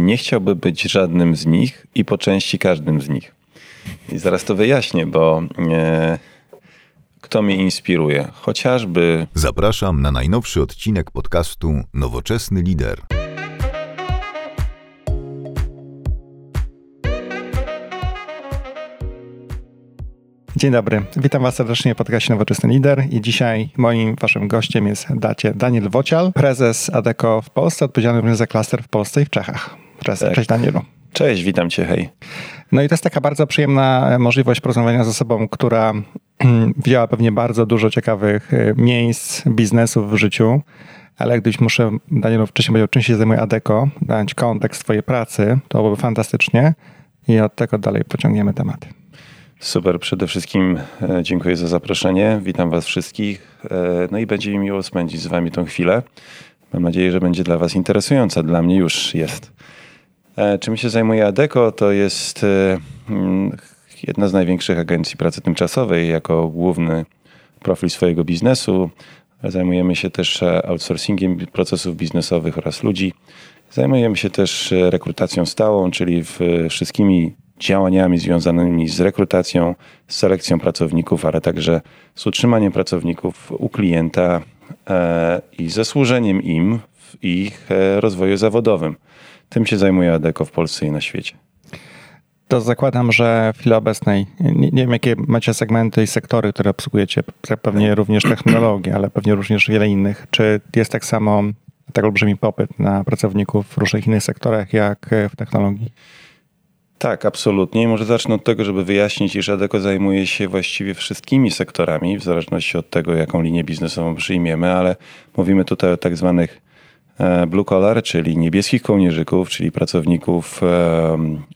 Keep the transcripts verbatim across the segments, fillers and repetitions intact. nie chciałby być żadnym z nich i po części każdym z nich. I zaraz to wyjaśnię, bo e, kto mnie inspiruje? Chociażby... Zapraszam na najnowszy odcinek podcastu Nowoczesny Lider. Dzień dobry, witam Was serdecznie w podcaście Nowoczesny Lider i dzisiaj moim Waszym gościem jest Daniel Wocial, prezes Adecco w Polsce, odpowiedzialny również za klaster w Polsce i w Czechach. Prezes, tak. Cześć Danielu. Cześć, witam Cię, hej. No i to jest taka bardzo przyjemna możliwość porozmawiania z osobą, która widziała pewnie bardzo dużo ciekawych miejsc, biznesów w życiu, ale gdybyś muszę, Danielu, wcześniej powiedział, czym się zajmuje Adecco, dać kontekst Twojej pracy, to byłoby fantastycznie i od tego dalej pociągniemy tematy. Super, przede wszystkim dziękuję za zaproszenie, witam Was wszystkich, no i będzie mi miło spędzić z Wami tą chwilę. Mam nadzieję, że będzie dla Was interesująca, dla mnie już jest. Czym się zajmuje Adecco? To jest jedna z największych agencji pracy tymczasowej jako główny profil swojego biznesu. Zajmujemy się też outsourcingiem procesów biznesowych oraz ludzi. Zajmujemy się też rekrutacją stałą, czyli wszystkimi działaniami związanymi z rekrutacją, z selekcją pracowników, ale także z utrzymaniem pracowników u klienta i ze służeniem im w ich rozwoju zawodowym. Tym się zajmuje Adecco w Polsce i na świecie. To zakładam, że w chwili obecnej, nie, nie wiem jakie macie segmenty i sektory, które obsługujecie, pewnie również technologię, ale pewnie również wiele innych. Czy jest tak samo, tak olbrzymi popyt na pracowników w różnych innych sektorach jak w technologii? Tak, absolutnie. I może zacznę od tego, żeby wyjaśnić, iż Adecco zajmuje się właściwie wszystkimi sektorami, w zależności od tego, jaką linię biznesową przyjmiemy, ale mówimy tutaj o tak zwanych blue collar, czyli niebieskich kołnierzyków, czyli pracowników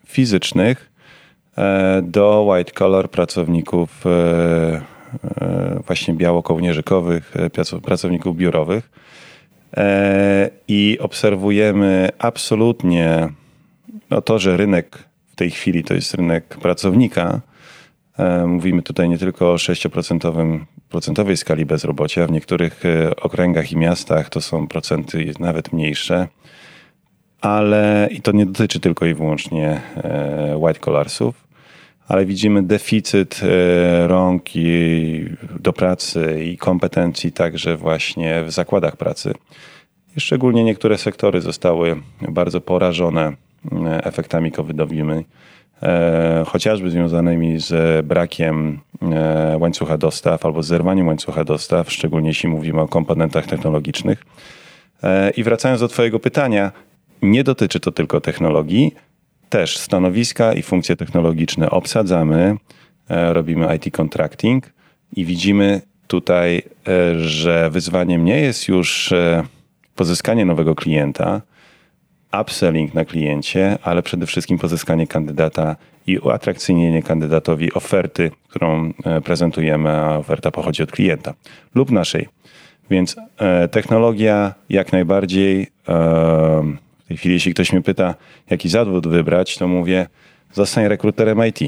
fizycznych, do white collar, pracowników właśnie biało-kołnierzykowych, pracowników biurowych. I obserwujemy absolutnie no to, że rynek w tej chwili to jest rynek pracownika. Mówimy tutaj nie tylko o sześcioprocentowej skali bezrobocia. W niektórych okręgach i miastach to są procenty nawet mniejsze. Ale i to nie dotyczy tylko i wyłącznie white collarsów, ale widzimy deficyt rąk i do pracy i kompetencji także właśnie w zakładach pracy. I szczególnie niektóre sektory zostały bardzo porażone efektami covidowymi, chociażby związanymi z brakiem łańcucha dostaw albo zerwaniem łańcucha dostaw, szczególnie jeśli mówimy o komponentach technologicznych. I wracając do Twojego pytania, nie dotyczy to tylko technologii, też stanowiska i funkcje technologiczne obsadzamy, robimy I T contracting i widzimy tutaj, że wyzwaniem nie jest już pozyskanie nowego klienta, upselling na kliencie, ale przede wszystkim pozyskanie kandydata i uatrakcyjnienie kandydatowi oferty, którą prezentujemy, a oferta pochodzi od klienta lub naszej. Więc technologia jak najbardziej. W tej chwili, jeśli ktoś mnie pyta, jaki zawód wybrać, to mówię, zostań rekruterem I T.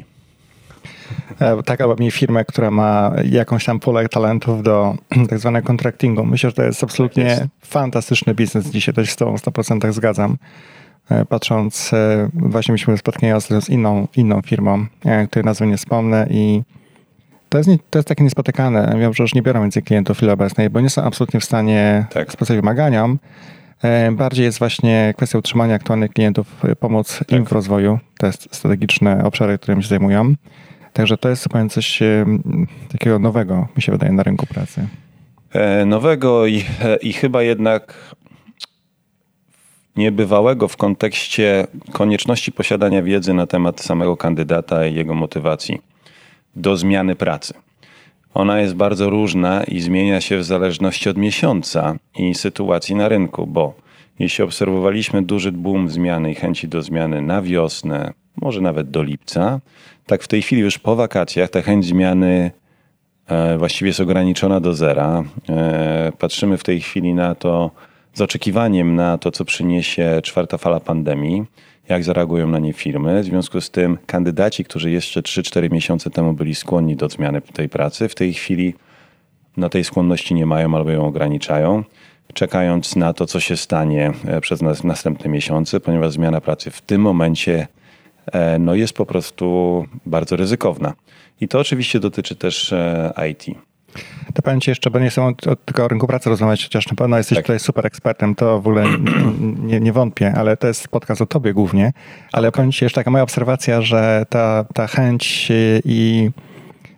Tak, albo mniej firmę, która ma jakąś tam pulę talentów do tak zwanego contractingu. Myślę, że to jest absolutnie jest. fantastyczny biznes dzisiaj, to się z Tobą w stu procentach zgadzam. Patrząc, właśnie mieliśmy spotkanie z inną, inną firmą, której nazwy nie wspomnę i to jest, nie, to jest takie niespotykane. Wiem, że już nie biorą więcej klientów w chwili obecnej, bo nie są absolutnie w stanie tak. sprostać wymaganiom. Bardziej jest właśnie kwestia utrzymania aktualnych klientów, pomoc tak. im w rozwoju. To jest strategiczne obszary, którymi się zajmują. Także to jest zupełnie coś takiego nowego, mi się wydaje, na rynku pracy. Nowego i, i chyba jednak niebywałego w kontekście konieczności posiadania wiedzy na temat samego kandydata i jego motywacji do zmiany pracy. Ona jest bardzo różna i zmienia się w zależności od miesiąca i sytuacji na rynku, bo jeśli obserwowaliśmy duży boom zmiany i chęci do zmiany na wiosnę, może nawet do lipca, tak w tej chwili już po wakacjach ta chęć zmiany właściwie jest ograniczona do zera. Patrzymy w tej chwili na to z oczekiwaniem na to, co przyniesie czwarta fala pandemii, jak zareagują na nie firmy. W związku z tym kandydaci, którzy jeszcze trzy cztery miesiące temu byli skłonni do zmiany tej pracy, w tej chwili no, tej skłonności nie mają albo ją ograniczają. czekając na to, co się stanie przez nas następne miesiące, ponieważ zmiana pracy w tym momencie no, jest po prostu bardzo ryzykowna. I to oczywiście dotyczy też I T. To powiem Ci jeszcze, bo nie chcę od, od, tylko o rynku pracy rozmawiać, chociaż na pewno jesteś tak. tutaj super ekspertem, to w ogóle nie, nie wątpię, ale to jest podcast o Tobie głównie. Ale okay. powiem Ci jeszcze taka moja obserwacja, że ta, ta chęć i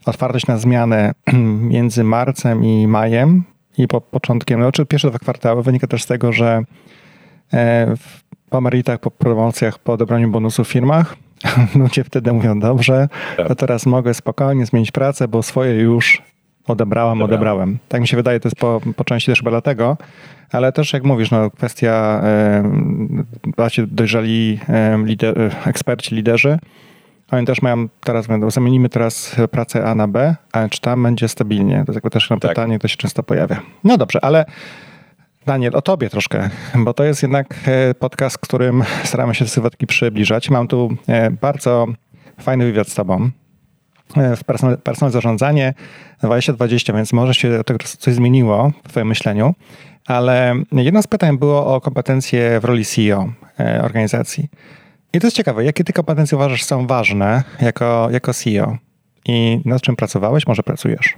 otwartość na zmiany między marcem i majem i po początkiem, no czy pierwsze dwa kwartały wynika też z tego, że po meritach, po promocjach, po odebraniu bonusów w firmach ludzie wtedy mówią, dobrze, tak. to teraz mogę spokojnie zmienić pracę, bo swoje już odebrałam, Dobra. odebrałem. Tak mi się wydaje, to jest po, po części też chyba dlatego, ale też jak mówisz, no kwestia właśnie dojrzali lider, eksperci, liderzy, oni też mają teraz, będą, zamienimy teraz pracę A na B, ale czy tam będzie stabilnie? To jest jakby też na tak. pytanie, które się często pojawia. No dobrze, ale Daniel, o tobie troszkę, bo to jest jednak podcast, którym staramy się sylwetki przybliżać. Mam tu bardzo fajny wywiad z tobą. W personal, personal zarządzanie dwa tysiące dwudziestym, więc może się to coś zmieniło w twoim myśleniu, ale jedno z pytań było o kompetencje w roli C E O organizacji. I to jest ciekawe, jakie ty kompetencje uważasz są ważne jako, jako C E O i nad czym pracowałeś, może pracujesz?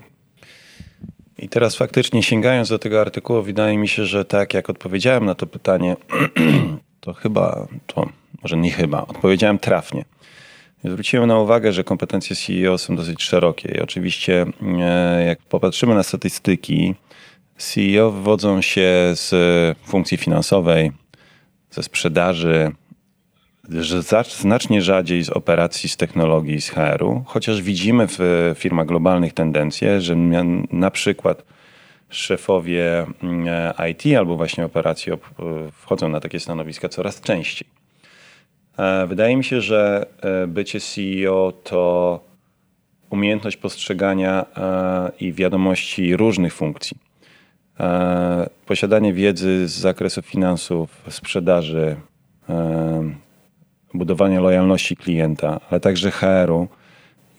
I teraz faktycznie sięgając do tego artykułu, wydaje mi się, że tak jak odpowiedziałem na to pytanie, to chyba, to może nie chyba, odpowiedziałem trafnie. Zwróciłem na uwagę, że kompetencje C E O są dosyć szerokie i oczywiście jak popatrzymy na statystyki, C E O wywodzą się z funkcji finansowej, ze sprzedaży, znacznie rzadziej z operacji, z technologii, z H R u, chociaż widzimy w firmach globalnych tendencję, że na przykład szefowie I T albo właśnie operacji wchodzą na takie stanowiska coraz częściej. Wydaje mi się, że bycie C E O to umiejętność postrzegania i wiadomości różnych funkcji. Posiadanie wiedzy z zakresu finansów, sprzedaży, budowanie lojalności klienta, ale także H R u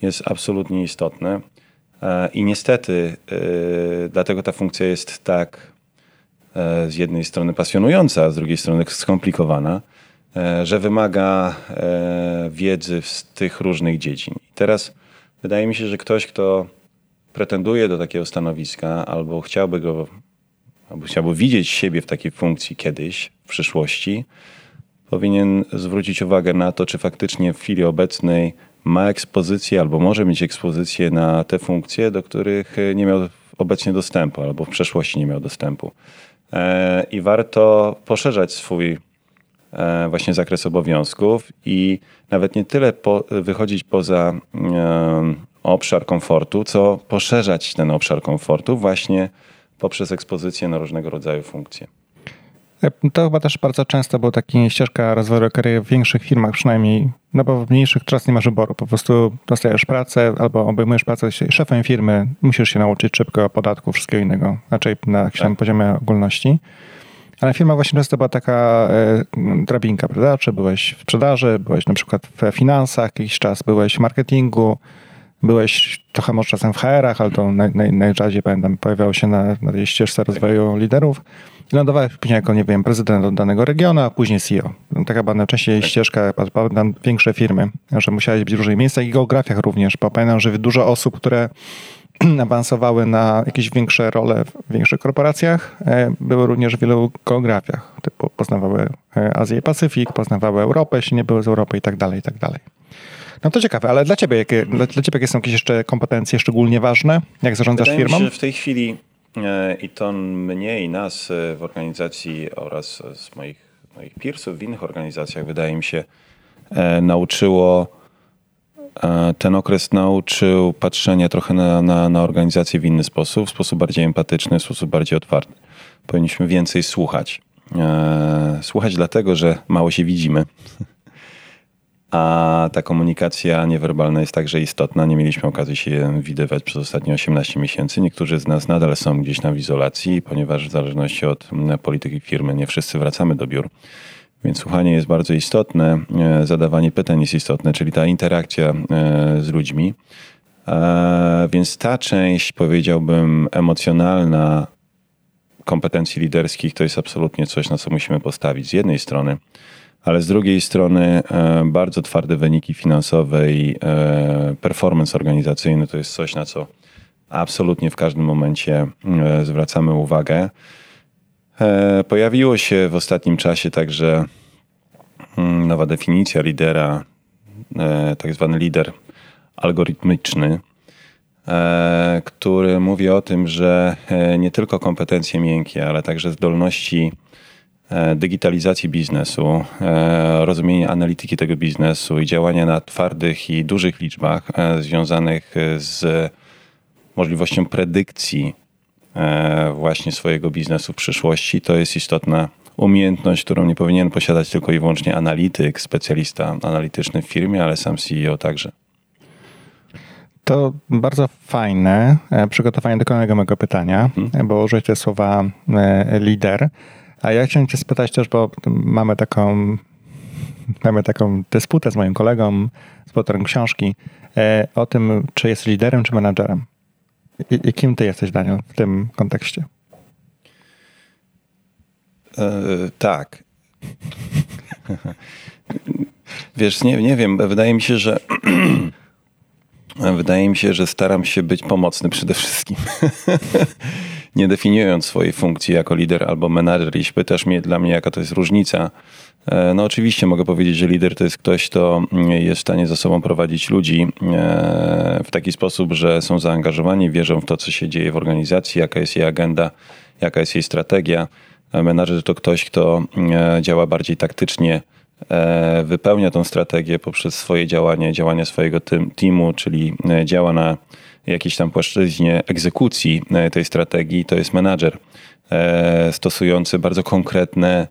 jest absolutnie istotne. I niestety dlatego ta funkcja jest tak z jednej strony pasjonująca, a z drugiej strony skomplikowana, że wymaga wiedzy z tych różnych dziedzin. Teraz wydaje mi się, że ktoś, kto pretenduje do takiego stanowiska albo chciałby go, albo chciałby widzieć siebie w takiej funkcji kiedyś, w przyszłości, powinien zwrócić uwagę na to, czy faktycznie w chwili obecnej ma ekspozycję albo może mieć ekspozycję na te funkcje, do których nie miał obecnie dostępu albo w przeszłości nie miał dostępu. I warto poszerzać swój właśnie zakres obowiązków i nawet nie tyle po, wychodzić poza e, obszar komfortu, co poszerzać ten obszar komfortu właśnie poprzez ekspozycję na różnego rodzaju funkcje. To chyba też bardzo często była taka ścieżka rozwoju kariery w większych firmach przynajmniej, no bo w mniejszych teraz nie masz wyboru, po prostu dostajesz pracę albo obejmujesz pracę szefem firmy, musisz się nauczyć szybko podatku, wszystkiego innego, raczej na tak. poziomie ogólności. Ale firma właśnie często była taka y, drabinka, prawda? Czy byłeś w sprzedaży, byłeś na przykład w finansach jakiś czas, byłeś w marketingu, byłeś trochę może czasem w H R ach, ale to naj, naj, najrzadziej pamiętam, pojawiało się na, na tej ścieżce rozwoju liderów. I lądowałeś później jako, nie wiem, prezydent danego regionu, a później C E O. Taka była najczęściej ścieżka, pamiętam, większe firmy, że musiałeś być w różnych miejscach i geografiach również, bo pamiętam, że dużo osób, które awansowały na jakieś większe role w większych korporacjach, były również w wielu geografiach. Typu poznawały Azję i Pacyfik, poznawały Europę, jeśli nie były z Europy i tak dalej, i tak dalej. No to ciekawe, ale dla ciebie, jakie, dla, dla ciebie jakie są jakieś jeszcze kompetencje szczególnie ważne? Jak zarządzasz firmą? Wydaje mi się, że w tej chwili i to mnie i nas w organizacji oraz z moich, moich peersów w innych organizacjach, wydaje mi się, nauczyło Ten okres nauczył patrzenia trochę na, na, na organizację w inny sposób, w sposób bardziej empatyczny, w sposób bardziej otwarty. Powinniśmy więcej słuchać. Eee, słuchać dlatego, że mało się widzimy, a ta komunikacja niewerbalna jest także istotna. Nie mieliśmy okazji się widywać przez ostatnie osiemnaście miesięcy. Niektórzy z nas nadal są gdzieś tam w izolacji, ponieważ w zależności od polityki firmy nie wszyscy wracamy do biur. Więc słuchanie jest bardzo istotne, zadawanie pytań jest istotne, czyli ta interakcja z ludźmi. Więc ta część, powiedziałbym, emocjonalna, kompetencji liderskich to jest absolutnie coś, na co musimy postawić z jednej strony, ale z drugiej strony bardzo twarde wyniki finansowe i performance organizacyjny to jest coś, na co absolutnie w każdym momencie zwracamy uwagę. Pojawiło się w ostatnim czasie także nowa definicja lidera, tak zwany lider algorytmiczny, który mówi o tym, że nie tylko kompetencje miękkie, ale także zdolności digitalizacji biznesu, rozumienie analityki tego biznesu i działania na twardych i dużych liczbach związanych z możliwością predykcji właśnie swojego biznesu w przyszłości. To jest istotna umiejętność, którą nie powinien posiadać tylko i wyłącznie analityk, specjalista analityczny w firmie, ale sam C E O także. To bardzo fajne przygotowanie do kolejnego mojego pytania, hmm. bo użyłeś te słowa lider. A ja chciałem cię spytać też, bo mamy taką, mamy taką dysputę z moim kolegą, z autorem książki, o tym, czy jest liderem, czy menadżerem. I, i kim ty jesteś, Daniel, w tym kontekście? Yy, tak. Wiesz, nie, nie wiem, wydaje mi się, że... Wydaje mi się, że staram się być pomocny przede wszystkim. Nie definiując swojej funkcji jako lider albo menadżer, jeśli pytasz mnie, dla mnie jaka to jest różnica. No oczywiście mogę powiedzieć, że lider to jest ktoś, kto jest w stanie za sobą prowadzić ludzi w taki sposób, że są zaangażowani, wierzą w to, co się dzieje w organizacji, jaka jest jej agenda, jaka jest jej strategia. Menadżer to ktoś, kto działa bardziej taktycznie, wypełnia tą strategię poprzez swoje działanie, działania swojego teamu, czyli działa na jakiejś tam płaszczyźnie egzekucji tej strategii. To jest menadżer stosujący bardzo konkretne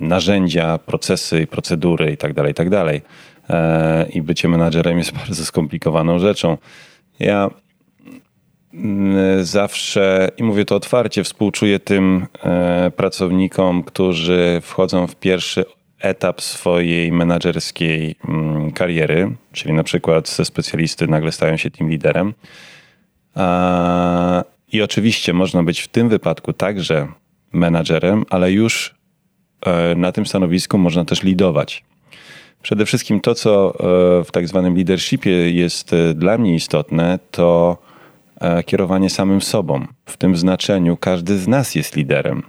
narzędzia, procesy, procedury itd., itd. I bycie menadżerem jest bardzo skomplikowaną rzeczą. Ja zawsze, i mówię to otwarcie, współczuję tym pracownikom, którzy wchodzą w pierwszy etap swojej menadżerskiej kariery, czyli na przykład ze specjalisty nagle stają się team liderem. I oczywiście można być w tym wypadku także menadżerem, ale już na tym stanowisku można też lidować. Przede wszystkim to, co w tak zwanym leadershipie jest dla mnie istotne, to kierowanie samym sobą. W tym znaczeniu każdy z nas jest liderem.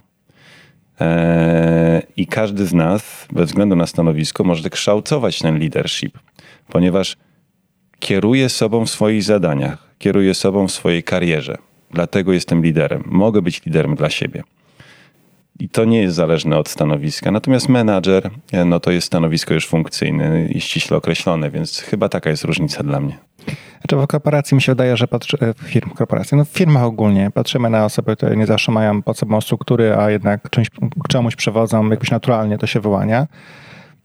I każdy z nas, bez względu na stanowisko, może kształtować ten leadership, ponieważ kieruje sobą w swoich zadaniach, kieruje sobą w swojej karierze. Dlatego jestem liderem. Mogę być liderem dla siebie. I to nie jest zależne od stanowiska. Natomiast menadżer, no to jest stanowisko już funkcyjne i ściśle określone, więc chyba taka jest różnica dla mnie. Znaczy w korporacji mi się wydaje, że patrzy, firm, korporacji, no w firmach ogólnie patrzymy na osoby, które nie zawsze mają pod sobą struktury, a jednak czymś, czemuś przewodzą, jakoś naturalnie to się wyłania.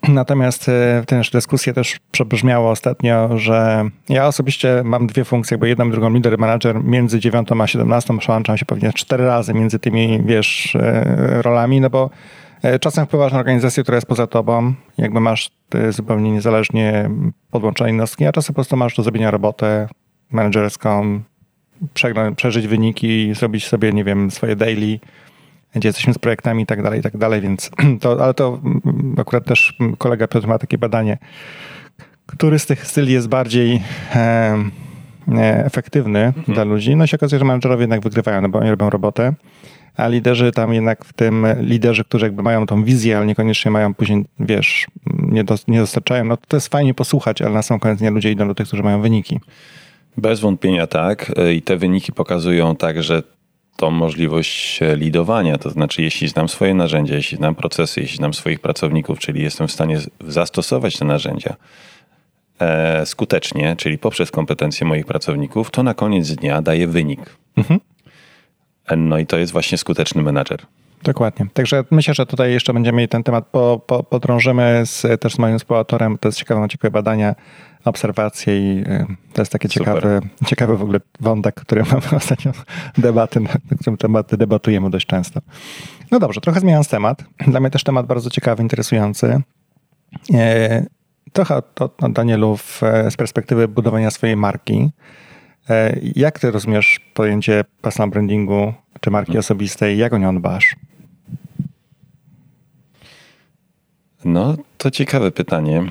Natomiast w tej dyskusji też przebrzmiało ostatnio, że ja osobiście mam dwie funkcje, bo jedną, drugą lider, manager między dziewiątą a siedemnastą przełączam się pewnie cztery razy między tymi, wiesz, rolami, no bo czasem wpływasz na organizację, która jest poza tobą, jakby masz zupełnie niezależnie podłączone jednostki, a czasem po prostu masz do zrobienia robotę menedżerską, przeżyć wyniki, zrobić sobie, nie wiem, swoje daily, gdzie jesteśmy z projektami i tak dalej, i tak dalej, więc to, ale to akurat też kolega Piotr ma takie badanie, który z tych styli jest bardziej e, efektywny mhm. dla ludzi. No i się okazuje, że menedżerowie jednak wygrywają, no bo oni robią robotę, a liderzy tam jednak, w tym liderzy, którzy jakby mają tą wizję, ale niekoniecznie mają później, wiesz, nie, do, nie dostarczają, no to, to jest fajnie posłuchać, ale na sam koniec dnia ludzie idą do tych, którzy mają wyniki. Bez wątpienia tak i te wyniki pokazują także tą możliwość lidowania, to znaczy jeśli znam swoje narzędzia, jeśli znam procesy, jeśli znam swoich pracowników, czyli jestem w stanie zastosować te narzędzia e, skutecznie, czyli poprzez kompetencje moich pracowników, to na koniec dnia daje wynik. Mhm. No i to jest właśnie skuteczny menadżer. Dokładnie. Także myślę, że tutaj jeszcze będziemy mieli ten temat, po, po, podrążymy z, też z moim współautorem, to jest ciekawe, ciekawe badania, obserwacje i to jest taki ciekawy, ciekawy w ogóle wątek, który mamy ostatnio debaty, na którym tematy debatujemy dość często. No dobrze, trochę zmieniając temat. Dla mnie też temat bardzo ciekawy, interesujący. Trochę od, od Danielów z perspektywy budowania swojej marki. Jak ty rozumiesz pojęcie personal brandingu czy marki osobistej? Jak o nią dbasz? No, to ciekawe pytanie.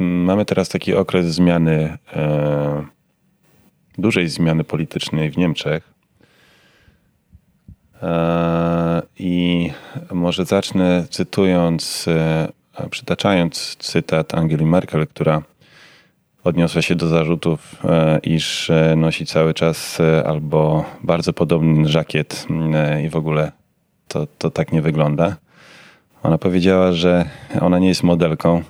Mamy teraz taki okres zmiany, e, dużej zmiany politycznej w Niemczech. E, I może zacznę cytując, e, przytaczając cytat Angeli Merkel, która odniosła się do zarzutów, e, iż nosi cały czas e, albo bardzo podobny żakiet e, i w ogóle to, to tak nie wygląda. Ona powiedziała, że ona nie jest modelką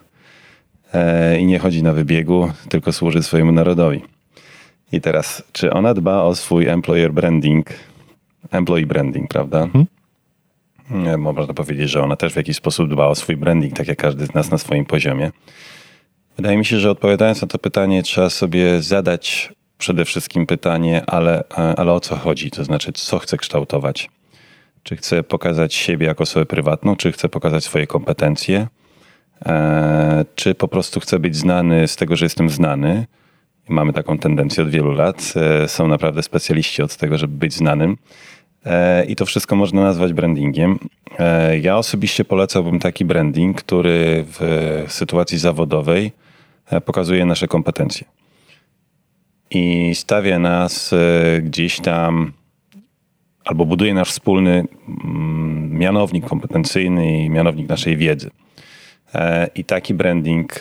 i nie chodzi na wybiegu, tylko służy swojemu narodowi. I teraz, czy ona dba o swój employer branding, employee branding, prawda? Hmm. Można powiedzieć, że ona też w jakiś sposób dba o swój branding, tak jak każdy z nas na swoim poziomie. Wydaje mi się, że odpowiadając na to pytanie, trzeba sobie zadać przede wszystkim pytanie, ale, ale o co chodzi? To znaczy, co chcę kształtować? Czy chcę pokazać siebie jako osobę prywatną, czy chcę pokazać swoje kompetencje, e, czy po prostu chcę być znany z tego, że jestem znany. I mamy taką tendencję od wielu lat. E, są naprawdę specjaliści od tego, żeby być znanym. E, I to wszystko można nazwać brandingiem. E, ja osobiście polecałbym taki branding, który w sytuacji zawodowej pokazuje nasze kompetencje. I stawia nas gdzieś tam albo buduje nasz wspólny mianownik kompetencyjny i mianownik naszej wiedzy. I taki branding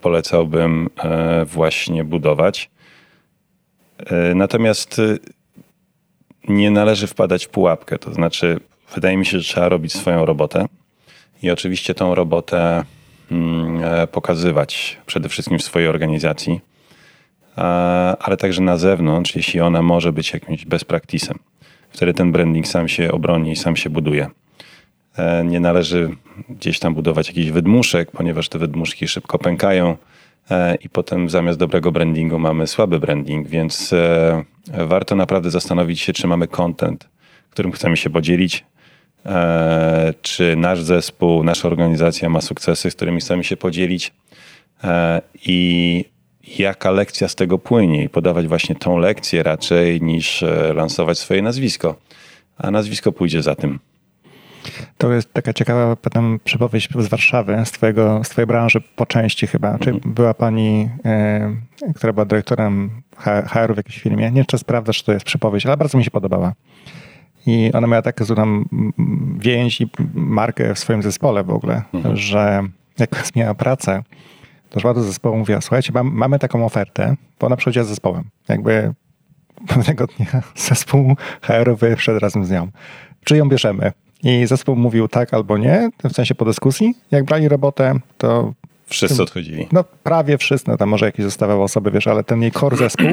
polecałbym właśnie budować. Natomiast nie należy wpadać w pułapkę. To znaczy, wydaje mi się, że trzeba robić swoją robotę i oczywiście tą robotę pokazywać przede wszystkim w swojej organizacji, ale także na zewnątrz, jeśli ona może być jakimś best practice'em. Wtedy ten branding sam się obroni i sam się buduje. Nie należy gdzieś tam budować jakichś wydmuszek, ponieważ te wydmuszki szybko pękają i potem zamiast dobrego brandingu mamy słaby branding, więc warto naprawdę zastanowić się, czy mamy content, którym chcemy się podzielić, czy nasz zespół, nasza organizacja ma sukcesy, z którymi chcemy się podzielić i jaka lekcja z tego płynie i podawać właśnie tą lekcję raczej niż lansować swoje nazwisko, a nazwisko pójdzie za tym. To jest taka ciekawa potem przypowieść z Warszawy, z, twojego, z twojej branży po części chyba. Mhm. Czy była pani, y, która była dyrektorem H R w jakimś filmie, nie wiem czy sprawdzasz, czy to jest przypowieść, ale bardzo mi się podobała. I ona miała taką więź i markę w swoim zespole w ogóle, mhm. że jak zmieniała pracę, doszła do zespołu, mówiła, słuchajcie, mam, mamy taką ofertę, bo ona przychodziła z zespołem. Jakby pewnego dnia zespół H R-owy wszedł razem z nią. Czy ją bierzemy? I zespół mówił tak albo nie, w sensie po dyskusji. Jak brali robotę, to... Wszyscy odchodzili. No prawie wszyscy, no tam może jakieś zostawały osoby, wiesz, ale ten jej core zespół,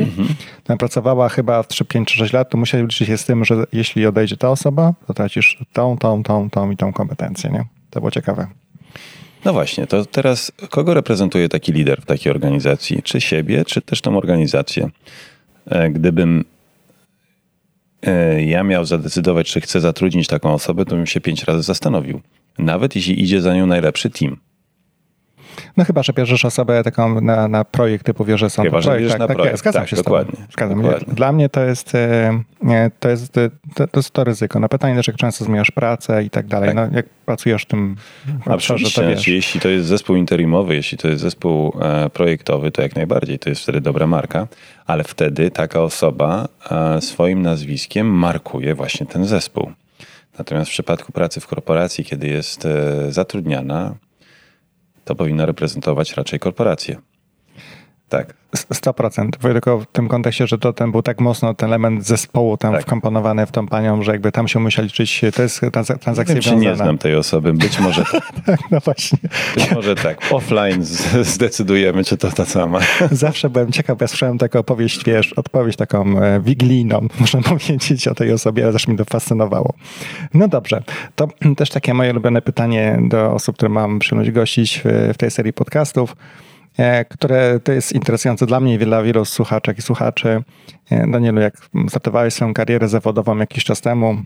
tam pracowała chyba w trzy, pięć czy sześć lat, to musieli liczyć się z tym, że jeśli odejdzie ta osoba, to tracisz tą, tą, tą, tą i tą kompetencję, nie? To było ciekawe. No właśnie, to teraz kogo reprezentuje taki lider w takiej organizacji? Czy siebie, czy też tą organizację? Gdybym ja miał zadecydować, czy chcę zatrudnić taką osobę, to bym się pięć razy zastanowił. Nawet jeśli idzie za nią najlepszy team. No chyba, że bierzesz osobę taką na, na projekt, typu wiesz, że są chyba, że projekt, tak, na tak, projekt. Tak, zgadzam tak, się dokładnie, z tobą. Zgadzam. Dokładnie. Dla mnie to jest to, jest, to, to, jest to ryzyko. No pytanie też, jak często zmieniasz pracę i tak dalej. Tak. No, jak pracujesz w tym obszarze, to wiesz. Jeśli to jest zespół interimowy, jeśli to jest zespół projektowy, to jak najbardziej. To jest wtedy dobra marka, ale wtedy taka osoba swoim nazwiskiem markuje właśnie ten zespół. Natomiast w przypadku pracy w korporacji, kiedy jest zatrudniana, to powinna reprezentować raczej korporację. Tak. sto procent. Powiem tylko w tym kontekście, że to ten był tak mocno ten element zespołu tam tak. wkomponowany w tą panią, że jakby tam się musiał liczyć, to jest transakcja wiązana. Wiem, czy nie znam tej osoby. Być może tak. tak no właśnie. Być może tak. Offline z- zdecydujemy, czy to ta sama. Zawsze byłem ciekaw, ja słyszałem taką opowieść, wiesz, odpowiedź taką e, wigilijną, można powiedzieć o tej osobie, ale zawsze mnie to fascynowało. No dobrze. To też takie moje ulubione pytanie do osób, które mam przyjemność gościć w, w tej serii podcastów, które to jest interesujące dla mnie i dla wielu słuchaczek i słuchaczy. Danielu, jak startowałeś swoją karierę zawodową jakiś czas temu,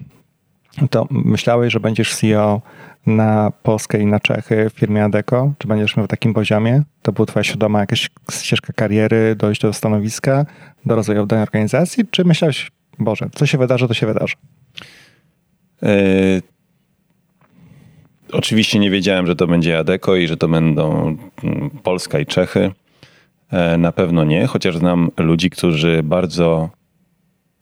to myślałeś, że będziesz C E O na Polskę i na Czechy w firmie Adecco? Czy będziesz miał w takim poziomie? To była twoja świadoma jakaś ścieżka kariery, dojść do stanowiska, do rozwoju danej organizacji? Czy myślałeś, Boże, co się wydarzy, to się wydarzy? Yy, oczywiście nie wiedziałem, że to będzie Adecco i że to będą Polska i Czechy. Yy, na pewno nie, chociaż znam ludzi, którzy bardzo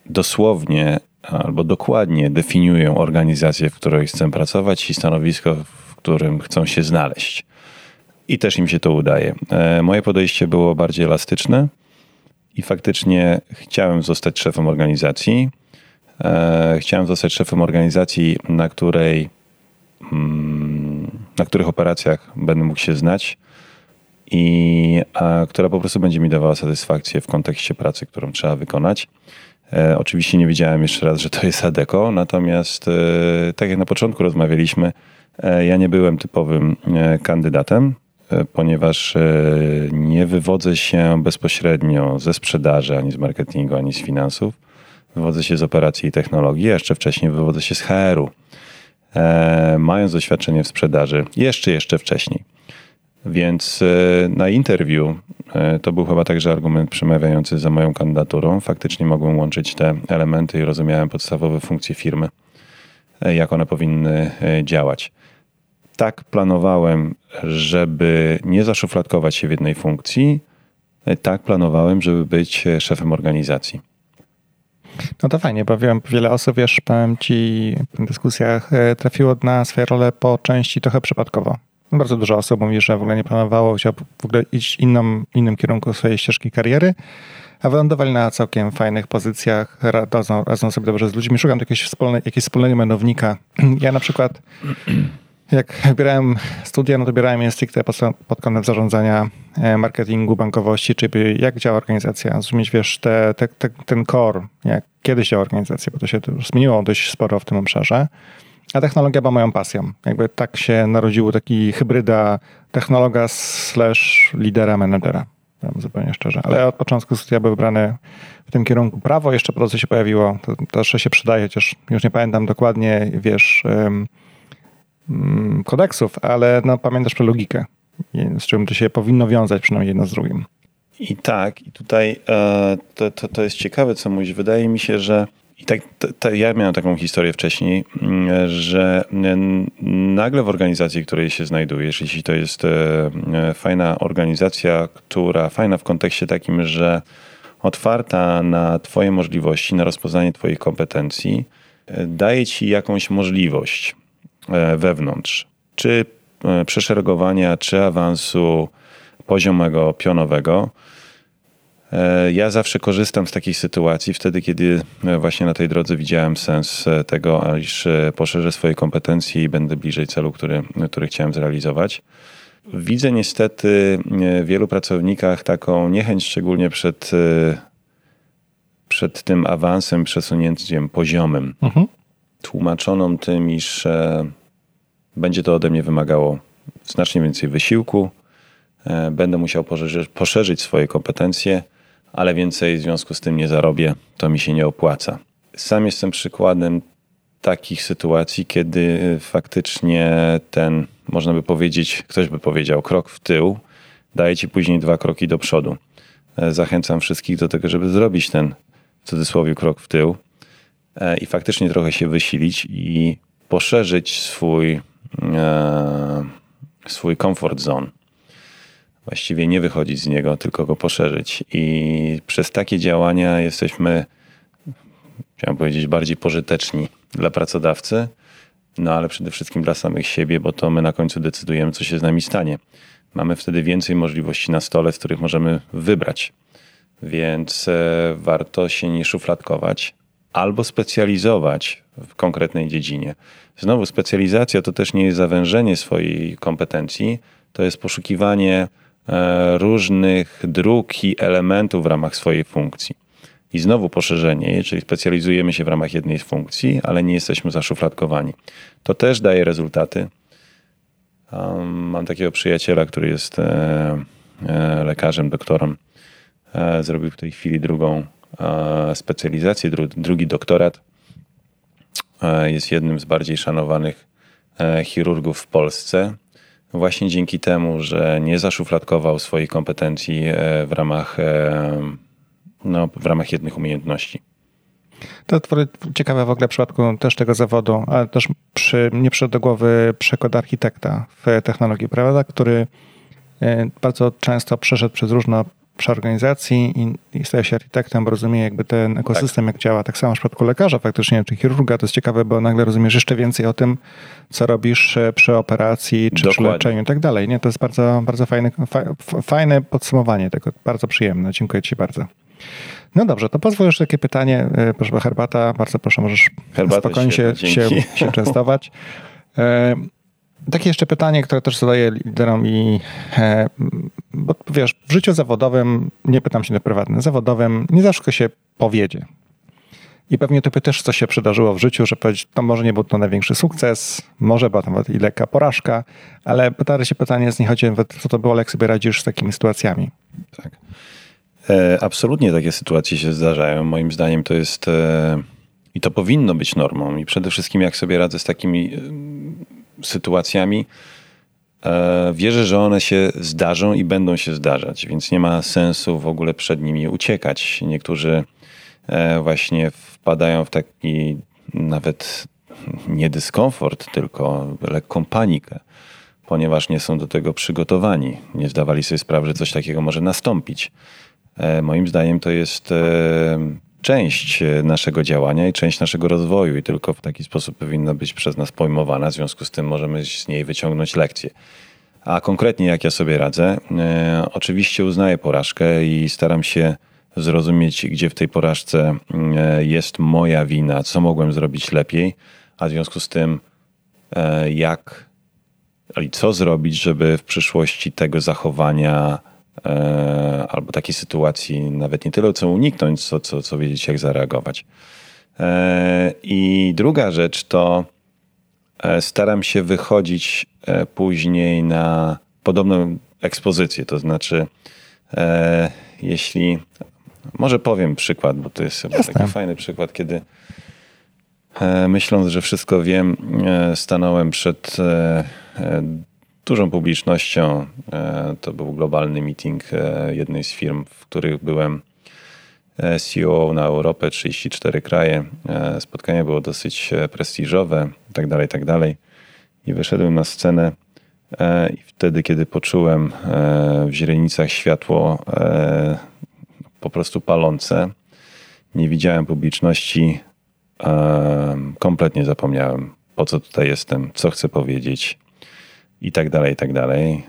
dosłownie albo dokładnie definiują organizację, w której chcą pracować i stanowisko, w którym chcą się znaleźć. I też im się to udaje. Moje podejście było bardziej elastyczne i faktycznie chciałem zostać szefem organizacji. Chciałem zostać szefem organizacji, na której, na których operacjach będę mógł się znać i która po prostu będzie mi dawała satysfakcję w kontekście pracy, którą trzeba wykonać. E, oczywiście nie wiedziałem jeszcze raz, że to jest Adecco, natomiast e, tak jak na początku rozmawialiśmy, e, ja nie byłem typowym e, kandydatem, e, ponieważ e, nie wywodzę się bezpośrednio ze sprzedaży, ani z marketingu, ani z finansów. Wywodzę się z operacji i technologii, a jeszcze wcześniej wywodzę się z H R u, e, mając doświadczenie w sprzedaży jeszcze, jeszcze wcześniej. Więc na interwiu, to był chyba także argument przemawiający za moją kandydaturą, faktycznie mogłem łączyć te elementy i rozumiałem podstawowe funkcje firmy, jak one powinny działać. Tak planowałem, żeby nie zaszufladkować się w jednej funkcji, tak planowałem, żeby być szefem organizacji. No to fajnie, bo wiem, wiele osób, wiesz, powiem ci, w dyskusjach trafiło na swoje role po części trochę przypadkowo. Bardzo dużo osób mówi, że w ogóle nie planowało, chciał w ogóle iść inną, innym kierunku swojej ścieżki kariery, a wylądowali na całkiem fajnych pozycjach, radzą, radzą sobie dobrze z ludźmi. Szukam jakiegoś wspólne, jakiegoś wspólnego mianownika. Ja na przykład, jak wybierałem studia, no to wybierałem je stricte pod kątem zarządzania marketingu, bankowości, czyli jak działa organizacja, zrozumieć, wiesz, te, te, te, ten core, jak kiedyś działa organizacja, bo to się już zmieniło dość sporo w tym obszarze. A technologia była moją pasją. Jakby tak się narodził taki hybryda technologa slash lidera, menedżera. Zupełnie szczerze. Ale od początku studia były wybrane w tym kierunku prawo. Jeszcze po drodze się pojawiło. To też się przydaje, chociaż już nie pamiętam dokładnie, wiesz, um, um, kodeksów, ale no, pamiętasz tę logikę, z czym to się powinno wiązać przynajmniej jedno z drugim. I tak. I tutaj e, to, to, to jest ciekawe, co mówisz. Wydaje mi się, że I tak, to, to ja miałem taką historię wcześniej, że nagle w organizacji, w której się znajdujesz, jeśli to jest fajna organizacja, która fajna w kontekście takim, że otwarta na twoje możliwości, na rozpoznanie twoich kompetencji, daje ci jakąś możliwość wewnątrz, czy przeszeregowania, czy awansu poziomego, pionowego. Ja zawsze korzystam z takich sytuacji wtedy, kiedy właśnie na tej drodze widziałem sens tego, aż poszerzę swoje kompetencje i będę bliżej celu, który, który chciałem zrealizować. Widzę niestety w wielu pracownikach taką niechęć, szczególnie przed, przed tym awansem, przesunięciem poziomym, mhm. tłumaczoną tym, iż będzie to ode mnie wymagało znacznie więcej wysiłku, będę musiał poszerzyć, poszerzyć swoje kompetencje, ale więcej w związku z tym nie zarobię, to mi się nie opłaca. Sam jestem przykładem takich sytuacji, kiedy faktycznie ten, można by powiedzieć, ktoś by powiedział, krok w tył daje ci później dwa kroki do przodu. Zachęcam wszystkich do tego, żeby zrobić ten, w cudzysłowie, krok w tył i faktycznie trochę się wysilić i poszerzyć swój, e, swój comfort zone. Właściwie nie wychodzić z niego, tylko go poszerzyć. I przez takie działania jesteśmy, chciałem powiedzieć, bardziej pożyteczni dla pracodawcy, no ale przede wszystkim dla samych siebie, bo to my na końcu decydujemy, co się z nami stanie. Mamy wtedy więcej możliwości na stole, z których możemy wybrać. Więc warto się nie szufladkować albo specjalizować w konkretnej dziedzinie. Znowu specjalizacja to też nie jest zawężenie swojej kompetencji, to jest poszukiwanie różnych dróg i elementów w ramach swojej funkcji. I znowu poszerzenie, czyli specjalizujemy się w ramach jednej z funkcji, ale nie jesteśmy zaszufladkowani. To też daje rezultaty. Mam takiego przyjaciela, który jest lekarzem, doktorem. Zrobił w tej chwili drugą specjalizację, drugi doktorat. Jest jednym z bardziej szanowanych chirurgów w Polsce właśnie dzięki temu, że nie zaszufladkował swoich kompetencji w ramach, no, w ramach jednych umiejętności. To ciekawe w ogóle w przypadku też tego zawodu, ale też przy, nie przyszedł do głowy przykład architekta w technologii, prawda, który bardzo często przeszedł przez różne organizacji i, i staje się architektem, bo rozumie jakby ten ekosystem, tak, jak działa. Tak samo w przypadku lekarza faktycznie, czy chirurga, to jest ciekawe, bo nagle rozumiesz jeszcze więcej o tym, co robisz przy operacji, czy Dokładnie. Przy leczeniu i tak dalej. Nie? To jest bardzo, bardzo fajne, fajne podsumowanie tego, bardzo przyjemne. Dziękuję ci bardzo. No dobrze, to pozwól jeszcze takie pytanie. Proszę, herbata, bardzo proszę, możesz Herbata spokojnie się, się, się częstować. Takie jeszcze pytanie, które też zadaję liderom i, e, bo wiesz, w życiu zawodowym, nie pytam się na prywatne, zawodowym nie zawsze się powiedzie. I pewnie tobie też coś się przydarzyło w życiu, że powiedzieć, to może nie był to największy sukces, może była nawet i lekka porażka, ale pytałem się pytanie z nich, chodzi, co to było, ale jak sobie radzisz z takimi sytuacjami? Tak. E, absolutnie takie sytuacje się zdarzają. Moim zdaniem to jest, e, i to powinno być normą. I przede wszystkim jak sobie radzę z takimi... E, sytuacjami. Wierzę, że one się zdarzą i będą się zdarzać, więc nie ma sensu w ogóle przed nimi uciekać. Niektórzy właśnie wpadają w taki nawet nie dyskomfort, tylko lekką panikę, ponieważ nie są do tego przygotowani. Nie zdawali sobie sprawy, że coś takiego może nastąpić. Moim zdaniem to jest część naszego działania i część naszego rozwoju i tylko w taki sposób powinna być przez nas pojmowana, w związku z tym możemy z niej wyciągnąć lekcje. A konkretnie jak ja sobie radzę, e, oczywiście uznaję porażkę i staram się zrozumieć, gdzie w tej porażce e, jest moja wina, co mogłem zrobić lepiej, a w związku z tym e, jak i co zrobić, żeby w przyszłości tego zachowania albo takiej sytuacji nawet nie tyle co uniknąć, co, co, co wiedzieć jak zareagować. I druga rzecz to staram się wychodzić później na podobną ekspozycję, to znaczy jeśli, może powiem przykład, bo to jest chyba taki fajny przykład, kiedy myśląc, że wszystko wiem, stanąłem przed dużą publicznością. To był globalny meeting jednej z firm, w których byłem C E O na Europę, trzydzieści cztery kraje. Spotkanie było dosyć prestiżowe, tak dalej, tak dalej. I wyszedłem na scenę i wtedy, kiedy poczułem w źrenicach światło po prostu palące, nie widziałem publiczności, kompletnie zapomniałem, po co tutaj jestem, co chcę powiedzieć. I tak dalej, i tak dalej.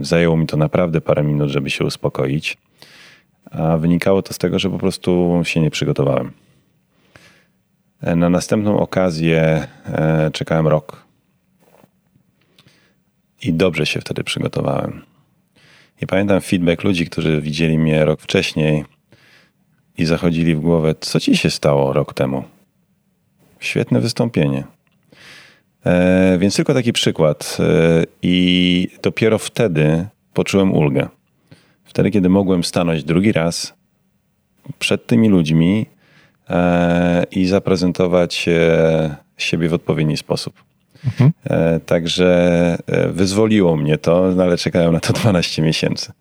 Zajęło mi to naprawdę parę minut, żeby się uspokoić. A wynikało to z tego, że po prostu się nie przygotowałem. Na następną okazję czekałem rok. I dobrze się wtedy przygotowałem. I pamiętam feedback ludzi, którzy widzieli mnie rok wcześniej i zachodzili w głowę, co ci się stało rok temu? Świetne wystąpienie. E, więc tylko taki przykład e, i dopiero wtedy poczułem ulgę. Wtedy, kiedy mogłem stanąć drugi raz przed tymi ludźmi e, i zaprezentować e, siebie w odpowiedni sposób. Mhm. E, także e, wyzwoliło mnie to, ale czekałem na to dwanaście miesięcy.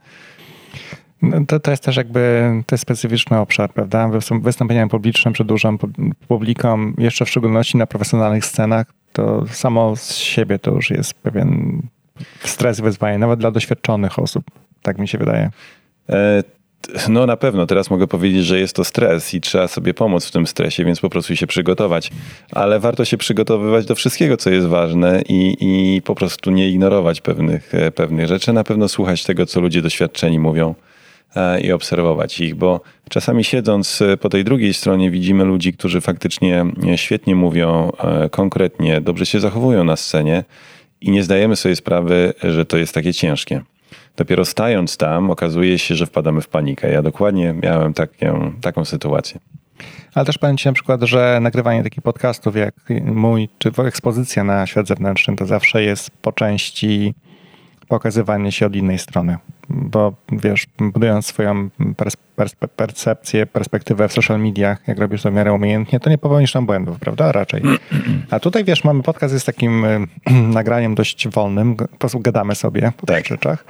No to, to jest też jakby, to jest specyficzny obszar, prawda? Wystąpienia publiczne przed dużą publiką, jeszcze w szczególności na profesjonalnych scenach, to samo z siebie to już jest pewien stres, wyzwanie, nawet dla doświadczonych osób, tak mi się wydaje. No na pewno, teraz mogę powiedzieć, że jest to stres i trzeba sobie pomóc w tym stresie, więc po prostu się przygotować, ale warto się przygotowywać do wszystkiego, co jest ważne i, i po prostu nie ignorować pewnych, pewnych rzeczy, na pewno słuchać tego, co ludzie doświadczeni mówią i obserwować ich, bo czasami siedząc po tej drugiej stronie widzimy ludzi, którzy faktycznie świetnie mówią, konkretnie, dobrze się zachowują na scenie i nie zdajemy sobie sprawy, że to jest takie ciężkie. Dopiero stając tam okazuje się, że wpadamy w panikę. Ja dokładnie miałem taką, taką sytuację. Ale też powiem ci na przykład, że nagrywanie takich podcastów jak mój, czy ekspozycja na świat zewnętrzny to zawsze jest po części pokazywanie się od innej strony. bo wiesz, budując swoją perspe- percepcję, perspektywę w social mediach, jak robisz to w miarę umiejętnie, to nie popełnisz tam błędów, prawda? Raczej. A tutaj, wiesz, mamy podcast jest takim nagraniem dość wolnym, po prostu gadamy sobie o tych rzeczach.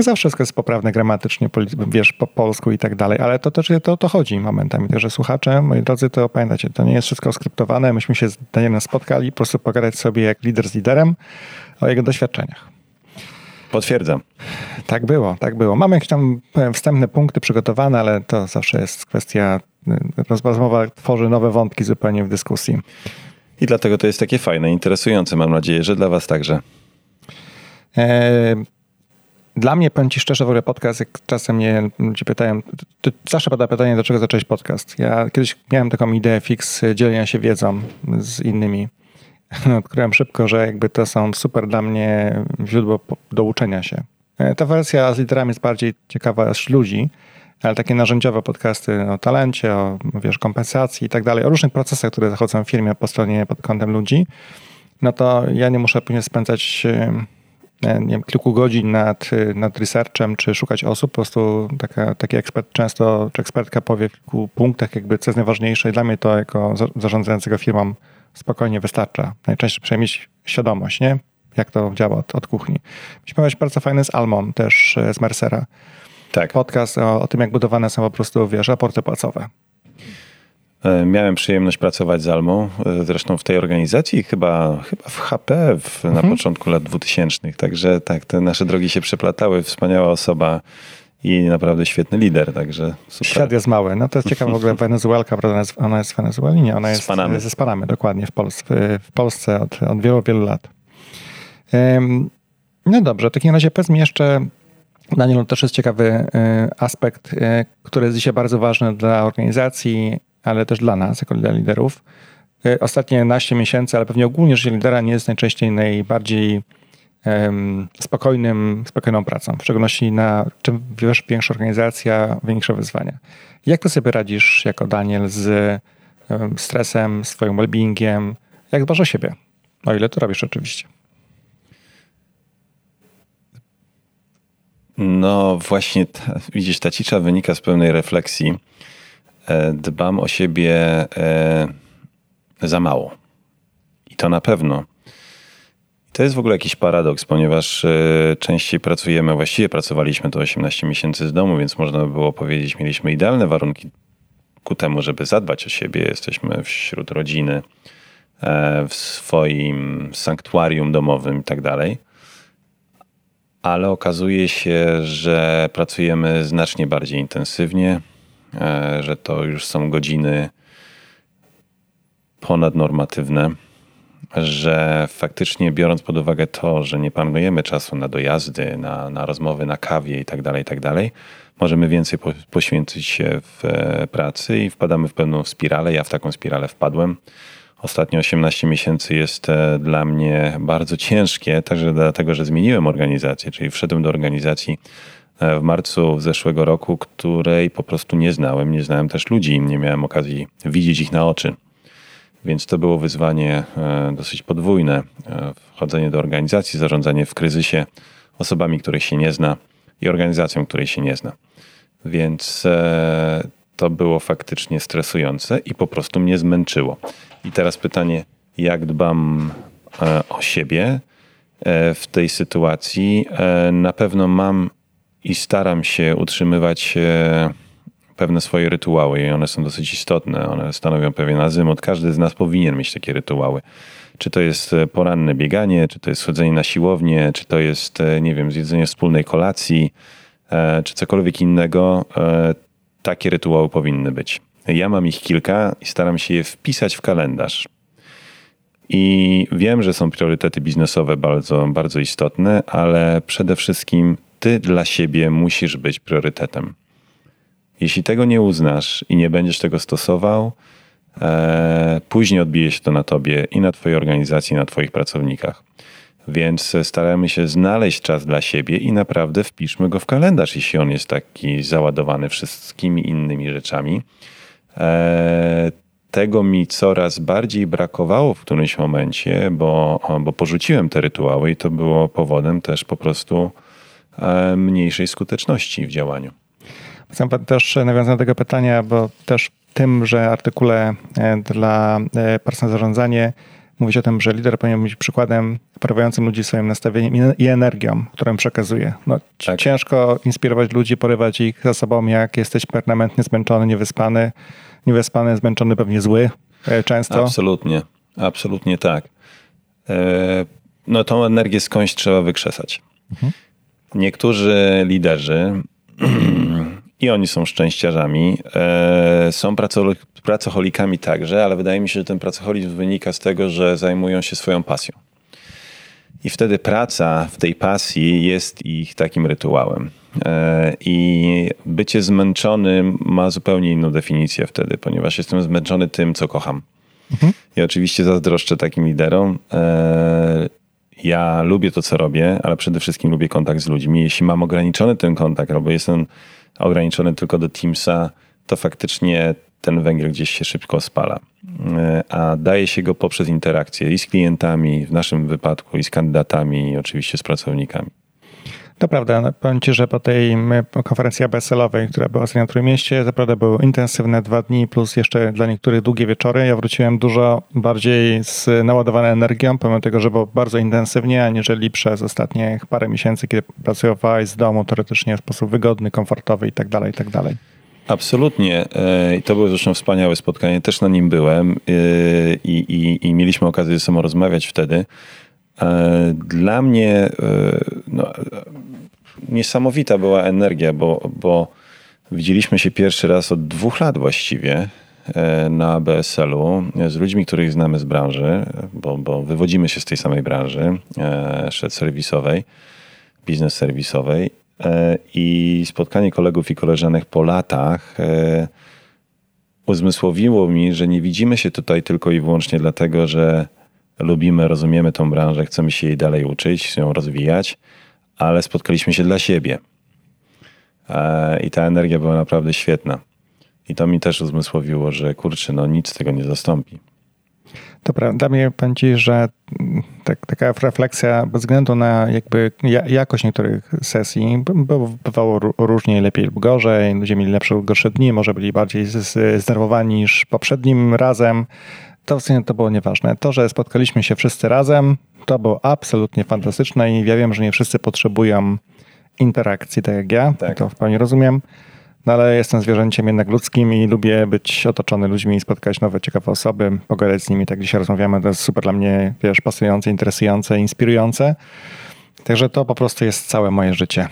Zawsze wszystko jest poprawne gramatycznie, wiesz, po polsku i tak dalej, ale to też to o to chodzi momentami, że słuchacze, moi drodzy, to pamiętajcie, to nie jest wszystko skryptowane, myśmy się z Danielem spotkali, po prostu pogadać sobie jak lider z liderem o jego doświadczeniach. Potwierdzam. Tak było, tak było. Mamy jakieś tam wstępne punkty przygotowane, ale to zawsze jest kwestia, rozmowa tworzy nowe wątki zupełnie w dyskusji. I dlatego to jest takie fajne, interesujące, mam nadzieję, że dla was także. E- Dla mnie, powiem ci szczerze, w ogóle podcast, jak czasem mnie ludzie pytają, to zawsze pada pytanie, dlaczego zacząłeś podcast. Ja kiedyś miałem taką ideę fix dzielenia się wiedzą z innymi. Odkryłem szybko, że jakby to są super dla mnie źródło do uczenia się. Ta wersja z liderami jest bardziej ciekawa aż ludzi, ale takie narzędziowe podcasty o talencie, o wiesz, kompensacji i tak dalej, o różnych procesach, które zachodzą w firmie po stronie pod kątem ludzi, no to ja nie muszę później spędzać... nie wiem, kilku godzin nad, nad researchem, czy szukać osób, po prostu taka, taki ekspert często, czy ekspertka powie w kilku punktach, jakby co jest najważniejsze i dla mnie to jako zarządzającego firmą spokojnie wystarcza. Najczęściej przynajmniej świadomość, nie? Jak to działa od, od kuchni. Myśmy mieć bardzo fajny z Almą, też z Mercera. Tak. Podcast o, o tym, jak budowane są po prostu, wiesz, raporty płacowe. Miałem przyjemność pracować z Almą, zresztą w tej organizacji, chyba, chyba w H P w, mhm. na początku lat dwutysięcznych. Także tak, te nasze drogi się przeplatały. Wspaniała osoba i naprawdę świetny lider. Także super. Świat jest mały. No to jest ciekawe w ogóle Wenezuelka, prawda? Ona jest w Wenezueli? Nie, ona jest z Panamy, dokładnie, w Polsce, w Polsce od, od wielu, wielu lat. No dobrze, w takim razie powiedz mi jeszcze... Danielu, też jest ciekawy aspekt, który jest dzisiaj bardzo ważny dla organizacji, ale też dla nas, jako dla liderów. Ostatnie naście miesięcy, ale pewnie ogólnie życie lidera nie jest najczęściej najbardziej um, spokojnym, spokojną pracą. W szczególności na czym wiesz, większa organizacja, większe wyzwania. Jak ty sobie radzisz jako Daniel z um, stresem, swoim wellbeingiem? Jak dbasz o siebie? O ile to robisz oczywiście. No właśnie, ta, widzisz, ta cicza wynika z pewnej refleksji. Dbam o siebie za mało. I to na pewno. To jest w ogóle jakiś paradoks, ponieważ częściej pracujemy, właściwie pracowaliśmy to osiemnaście miesięcy z domu, więc można by było powiedzieć, mieliśmy idealne warunki ku temu, żeby zadbać o siebie. Jesteśmy wśród rodziny, w swoim sanktuarium domowym i tak dalej. Ale okazuje się, że pracujemy znacznie bardziej intensywnie, że to już są godziny ponadnormatywne, że faktycznie biorąc pod uwagę to, że nie planujemy czasu na dojazdy, na, na rozmowy, na kawie i tak dalej, i tak dalej, możemy więcej po, poświęcić się w pracy i wpadamy w pewną spiralę. Ja w taką spiralę wpadłem. Ostatnie osiemnaście miesięcy jest dla mnie bardzo ciężkie, także dlatego, że zmieniłem organizację, czyli wszedłem do organizacji w marcu zeszłego roku, której po prostu nie znałem. Nie znałem też ludzi, nie miałem okazji widzieć ich na oczy. Więc to było wyzwanie dosyć podwójne. Wchodzenie do organizacji, zarządzanie w kryzysie osobami, których się nie zna i organizacją, której się nie zna. Więc to było faktycznie stresujące i po prostu mnie zmęczyło. I teraz pytanie, jak dbam o siebie w tej sytuacji? Na pewno mam i staram się utrzymywać pewne swoje rytuały i one są dosyć istotne. One stanowią pewien azymut. Każdy z nas powinien mieć takie rytuały. Czy to jest poranne bieganie, czy to jest chodzenie na siłownię, czy to jest, nie wiem, zjedzenie wspólnej kolacji, czy cokolwiek innego. Takie rytuały powinny być. Ja mam ich kilka i staram się je wpisać w kalendarz. I wiem, że są priorytety biznesowe bardzo, bardzo istotne, ale przede wszystkim ty dla siebie musisz być priorytetem. Jeśli tego nie uznasz i nie będziesz tego stosował, e, później odbije się to na tobie i na twojej organizacji, i na twoich pracownikach. Więc staramy się znaleźć czas dla siebie i naprawdę wpiszmy go w kalendarz, jeśli on jest taki załadowany wszystkimi innymi rzeczami. E, tego mi coraz bardziej brakowało w którymś momencie, bo, bo porzuciłem te rytuały i to było powodem też po prostu mniejszej skuteczności w działaniu. Sam pan też nawiązał do tego pytania, bo też w tymże artykule dla Partnera Zarządzanie mówi się o tym, że lider powinien być przykładem porywającym ludzi swoim nastawieniem i energią, którą przekazuje. No, tak. Ciężko inspirować ludzi, porywać ich za sobą, jak jesteś permanentnie zmęczony, niewyspany. Niewyspany, zmęczony, pewnie zły często. Absolutnie, absolutnie tak. No tą energię skądś trzeba wykrzesać. Mhm. Niektórzy liderzy, i oni są szczęściarzami, są pracoholikami także, ale wydaje mi się, że ten pracoholizm wynika z tego, że zajmują się swoją pasją. I wtedy praca w tej pasji jest ich takim rytuałem. I bycie zmęczonym ma zupełnie inną definicję wtedy, ponieważ jestem zmęczony tym, co kocham. Mhm. I oczywiście zazdroszczę takim liderom. Ja lubię to, co robię, ale przede wszystkim lubię kontakt z ludźmi. Jeśli mam ograniczony ten kontakt, albo jestem ograniczony tylko do Teamsa, to faktycznie ten węgiel gdzieś się szybko spala. A daje się go poprzez interakcje i z klientami, w naszym wypadku, i z kandydatami, i oczywiście z pracownikami. To prawda. Powiem Ci, że po tej konferencji A B S L owej, która była ostatnio w Trójmieście, naprawdę były intensywne dwa dni, plus jeszcze dla niektórych długie wieczory. Ja wróciłem dużo bardziej z naładowaną energią, pomimo tego, że było bardzo intensywnie, aniżeli przez ostatnich parę miesięcy, kiedy pracowałeś z domu teoretycznie w sposób wygodny, komfortowy i tak dalej, i tak dalej. Absolutnie. I to było zresztą wspaniałe spotkanie. Też na nim byłem i, i, i mieliśmy okazję ze sobą rozmawiać wtedy. Dla mnie no, niesamowita była energia, bo, bo widzieliśmy się pierwszy raz od dwóch lat właściwie na A B S L u z ludźmi, których znamy z branży, bo, bo wywodzimy się z tej samej branży, serwisowej, biznes serwisowej, i spotkanie kolegów i koleżanek po latach uzmysłowiło mi, że nie widzimy się tutaj tylko i wyłącznie dlatego, że lubimy, rozumiemy tą branżę, chcemy się jej dalej uczyć, ją rozwijać, ale spotkaliśmy się dla siebie. I ta energia była naprawdę świetna. I to mi też uzmysłowiło, że kurczę, no nic tego nie zastąpi. Dobra, dla mnie pędzi, że tak, taka refleksja bez względu na jakby jakość niektórych sesji, bywało różnie, lepiej lub gorzej, ludzie mieli lepsze lub gorsze dni, może byli bardziej zdenerwowani niż poprzednim razem. To w sumie to było nieważne. To, że spotkaliśmy się wszyscy razem, to było absolutnie fantastyczne i ja wiem, że nie wszyscy potrzebują interakcji, tak jak ja, tak. To w pełni rozumiem, no ale jestem zwierzęciem jednak ludzkim i lubię być otoczony ludźmi i spotkać nowe, ciekawe osoby, pogadać z nimi, tak dzisiaj rozmawiamy, to jest super dla mnie, wiesz, pasujące, interesujące, inspirujące, także to po prostu jest całe moje życie.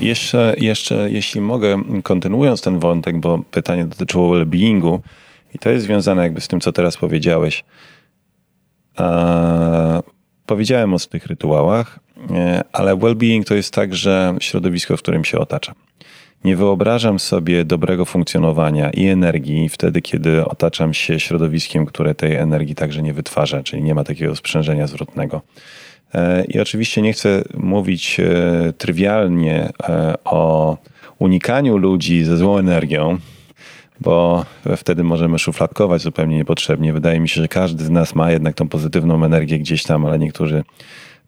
Jeszcze, jeszcze jeśli mogę, kontynuując ten wątek, bo pytanie dotyczyło wellbeingu, i to jest związane jakby z tym, co teraz powiedziałeś. Eee, powiedziałem o tych rytuałach, e, ale well-being to jest także środowisko, w którym się otaczam. Nie wyobrażam sobie dobrego funkcjonowania i energii wtedy, kiedy otaczam się środowiskiem, które tej energii także nie wytwarza, czyli nie ma takiego sprzężenia zwrotnego. E, I oczywiście nie chcę mówić e, trywialnie e, o unikaniu ludzi ze złą energią, bo wtedy możemy szufladkować zupełnie niepotrzebnie. Wydaje mi się, że każdy z nas ma jednak tą pozytywną energię gdzieś tam, ale niektórzy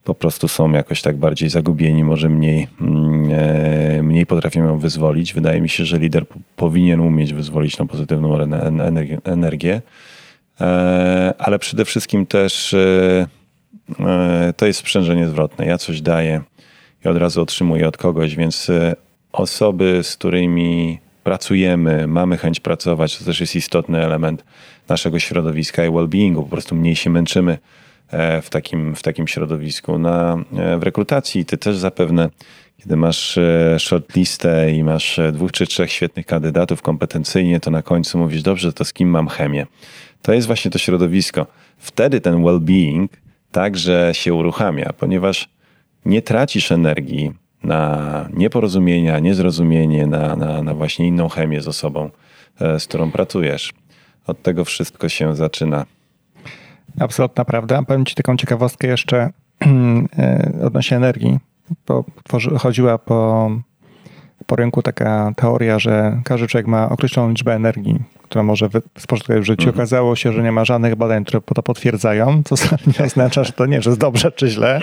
po prostu są jakoś tak bardziej zagubieni, może mniej, mniej potrafią ją wyzwolić. Wydaje mi się, że lider powinien umieć wyzwolić tą pozytywną energię, ale przede wszystkim też to jest sprzężenie zwrotne. Ja coś daję i od razu otrzymuję od kogoś, więc osoby, z którymi pracujemy, mamy chęć pracować, to też jest istotny element naszego środowiska i well-beingu. Po prostu mniej się męczymy w takim, w takim środowisku. Na, w rekrutacji ty też zapewne, kiedy masz shortlistę i masz dwóch czy trzech świetnych kandydatów kompetencyjnie, to na końcu mówisz, dobrze, to z kim mam chemię? To jest właśnie to środowisko. Wtedy ten well-being także się uruchamia, ponieważ nie tracisz energii na nieporozumienia, niezrozumienie, na, na, na właśnie inną chemię z osobą, z którą pracujesz. Od tego wszystko się zaczyna. Absolutna prawda. Powiem Ci taką ciekawostkę jeszcze odnośnie energii, bo chodziła po po rynku taka teoria, że każdy człowiek ma określoną liczbę energii, która może spożytkować w życiu. Mhm. Okazało się, że nie ma żadnych badań, które to potwierdzają, co nie oznacza, że to nie, że jest dobrze czy źle,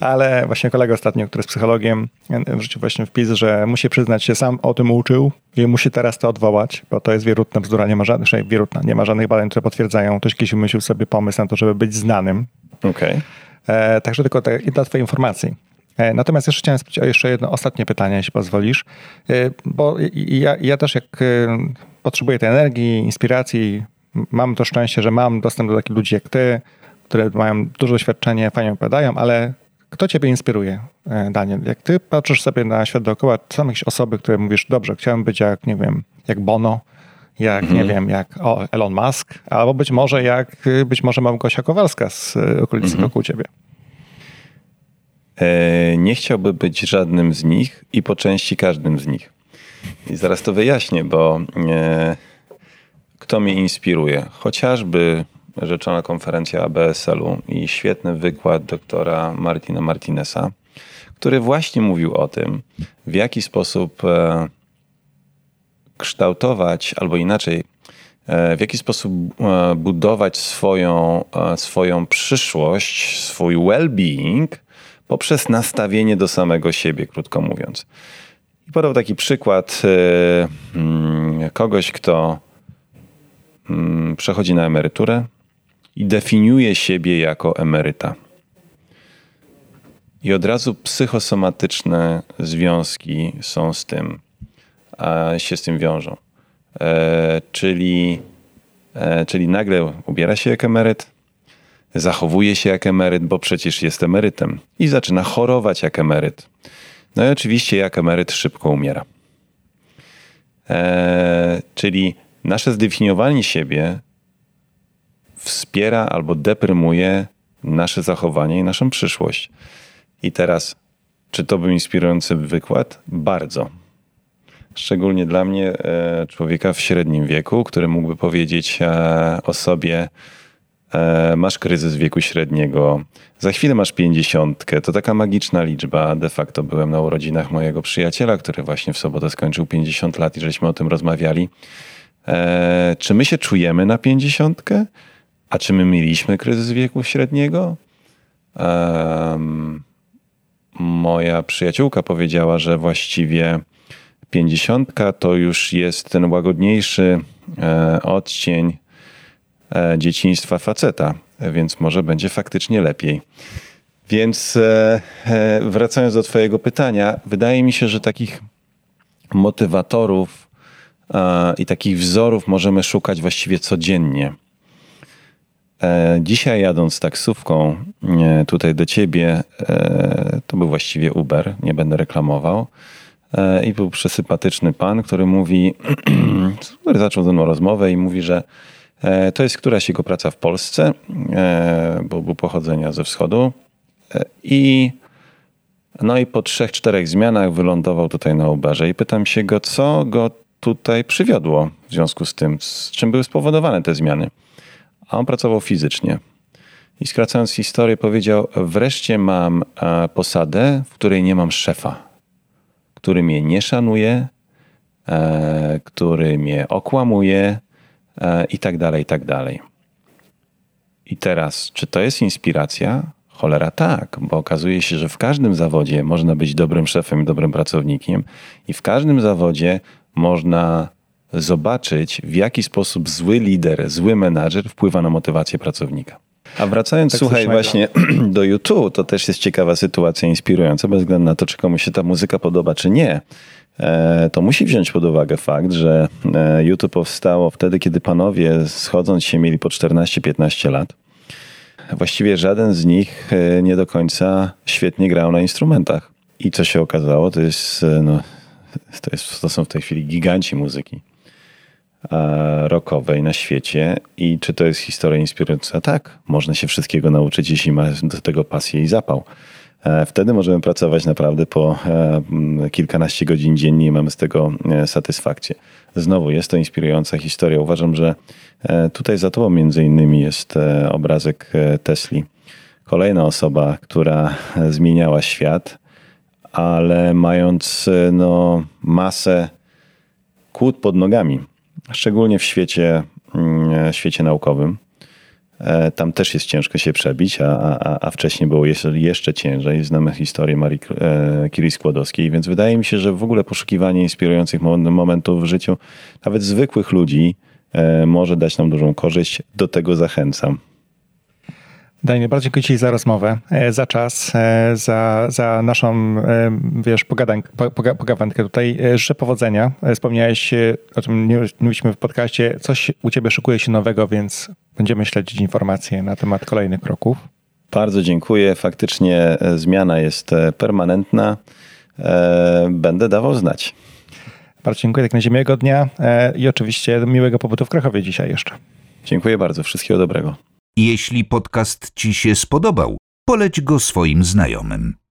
ale właśnie kolega ostatnio, który jest psychologiem, wrzucił właśnie wpis, że musi przyznać się, sam o tym uczył i musi teraz to odwołać, bo to jest wierutna bzdura, nie ma żadnych, wierutna, nie ma żadnych badań, które potwierdzają. Ktoś kiedyś umyślił sobie pomysł na to, żeby być znanym. Okay. E, także tylko te, dla twojej informacji. Natomiast jeszcze chciałem spytać o jeszcze jedno ostatnie pytanie, jeśli pozwolisz, bo ja, ja też jak potrzebuję tej energii, inspiracji, mam to szczęście, że mam dostęp do takich ludzi jak ty, które mają duże doświadczenie, fajnie opowiadają, ale kto ciebie inspiruje, Daniel? Jak ty patrzysz sobie na świat dookoła, czy są jakieś osoby, które mówisz, dobrze, chciałem być jak, nie wiem, jak Bono, jak, mhm. nie wiem, jak o, Elon Musk, albo być może jak, być może Małgosia Kowalska z okolicy mhm. wokół ciebie. Nie chciałby być żadnym z nich i po części każdym z nich. I zaraz to wyjaśnię, bo e, kto mnie inspiruje? Chociażby rzeczona konferencja A B S L u i świetny wykład doktora Martina Martineza, który właśnie mówił o tym, w jaki sposób e, kształtować, albo inaczej, w jaki sposób e, budować swoją, e, swoją przyszłość, swój well-being, poprzez nastawienie do samego siebie, krótko mówiąc. I podał taki przykład yy, kogoś, kto yy, przechodzi na emeryturę i definiuje siebie jako emeryta. I od razu psychosomatyczne związki są z tym, a się z tym wiążą. Yy, czyli, yy, czyli nagle ubiera się jak emeryt, zachowuje się jak emeryt, bo przecież jest emerytem i zaczyna chorować jak emeryt. No i oczywiście jak emeryt szybko umiera. Eee, czyli nasze zdefiniowanie siebie wspiera albo deprymuje nasze zachowanie i naszą przyszłość. I teraz, czy to był inspirujący wykład? Bardzo. Szczególnie dla mnie, e, człowieka w średnim wieku, który mógłby powiedzieć e, o sobie: masz kryzys wieku średniego, za chwilę masz pięćdziesiątkę, to taka magiczna liczba. De facto byłem na urodzinach mojego przyjaciela, który właśnie w sobotę skończył pięćdziesiąt lat i żeśmy o tym rozmawiali. Eee, czy my się czujemy na pięćdziesiątkę? A czy my mieliśmy kryzys wieku średniego? Eee, moja przyjaciółka powiedziała, że właściwie pięćdziesiątka to już jest ten łagodniejszy e, odcień dzieciństwa faceta, więc może będzie faktycznie lepiej. Więc wracając do twojego pytania, wydaje mi się, że takich motywatorów i takich wzorów możemy szukać właściwie codziennie. Dzisiaj jadąc taksówką tutaj do ciebie, to był właściwie Uber, nie będę reklamował, i był przesympatyczny pan, który mówi, który zaczął ze mną rozmowę i mówi, że to jest któraś jego praca w Polsce, bo był pochodzenia ze wschodu. I, no i po trzech, czterech zmianach wylądował tutaj na Uberze. I pytam się go, co go tutaj przywiodło w związku z tym, z czym były spowodowane te zmiany. A on pracował fizycznie. I skracając historię powiedział, wreszcie mam posadę, w której nie mam szefa, który mnie nie szanuje, który mnie okłamuje, i tak dalej, i tak dalej. I teraz, czy to jest inspiracja? Cholera tak, bo okazuje się, że w każdym zawodzie można być dobrym szefem, dobrym pracownikiem i w każdym zawodzie można zobaczyć, w jaki sposób zły lider, zły menadżer wpływa na motywację pracownika. A wracając, tak słuchaj, właśnie dla... do YouTube, to też jest ciekawa sytuacja, inspirująca, bez względu na to, czy komuś się ta muzyka podoba, czy nie. To musi wziąć pod uwagę fakt, że YouTube powstało wtedy, kiedy panowie schodząc się mieli po czternaście piętnaście lat. Właściwie żaden z nich nie do końca świetnie grał na instrumentach. I co się okazało, to jest, no, to jest, to są w tej chwili giganci muzyki rockowej na świecie. I czy to jest historia inspirująca? Tak, można się wszystkiego nauczyć, jeśli ma do tego pasję i zapał. Wtedy możemy pracować naprawdę po kilkanaście godzin dziennie i mamy z tego satysfakcję. Znowu jest to inspirująca historia. Uważam, że tutaj za tobą między innymi jest obrazek Tesli. Kolejna osoba, która zmieniała świat, ale mając no, masę kłód pod nogami, szczególnie w świecie, w świecie naukowym. Tam też jest ciężko się przebić, a, a, a wcześniej było jeszcze ciężej. Znamy historię Marii Curie Skłodowskiej, więc wydaje mi się, że w ogóle poszukiwanie inspirujących momentów w życiu, nawet zwykłych ludzi, może dać nam dużą korzyść. Do tego zachęcam. Daniel, bardzo dziękuję Ci za rozmowę, za czas, za, za naszą, wiesz, pogadankę, pogawędkę tutaj. Życzę powodzenia. Wspomniałeś, o czym mówiliśmy w podcaście, coś u Ciebie szykuje się nowego, więc będziemy śledzić informacje na temat kolejnych kroków. Bardzo dziękuję. Faktycznie zmiana jest permanentna. Będę dawał znać. Bardzo dziękuję. Tak na ziemię, miłego dnia i oczywiście miłego pobytu w Krakowie dzisiaj jeszcze. Dziękuję bardzo. Wszystkiego dobrego. Jeśli podcast Ci się spodobał, poleć go swoim znajomym.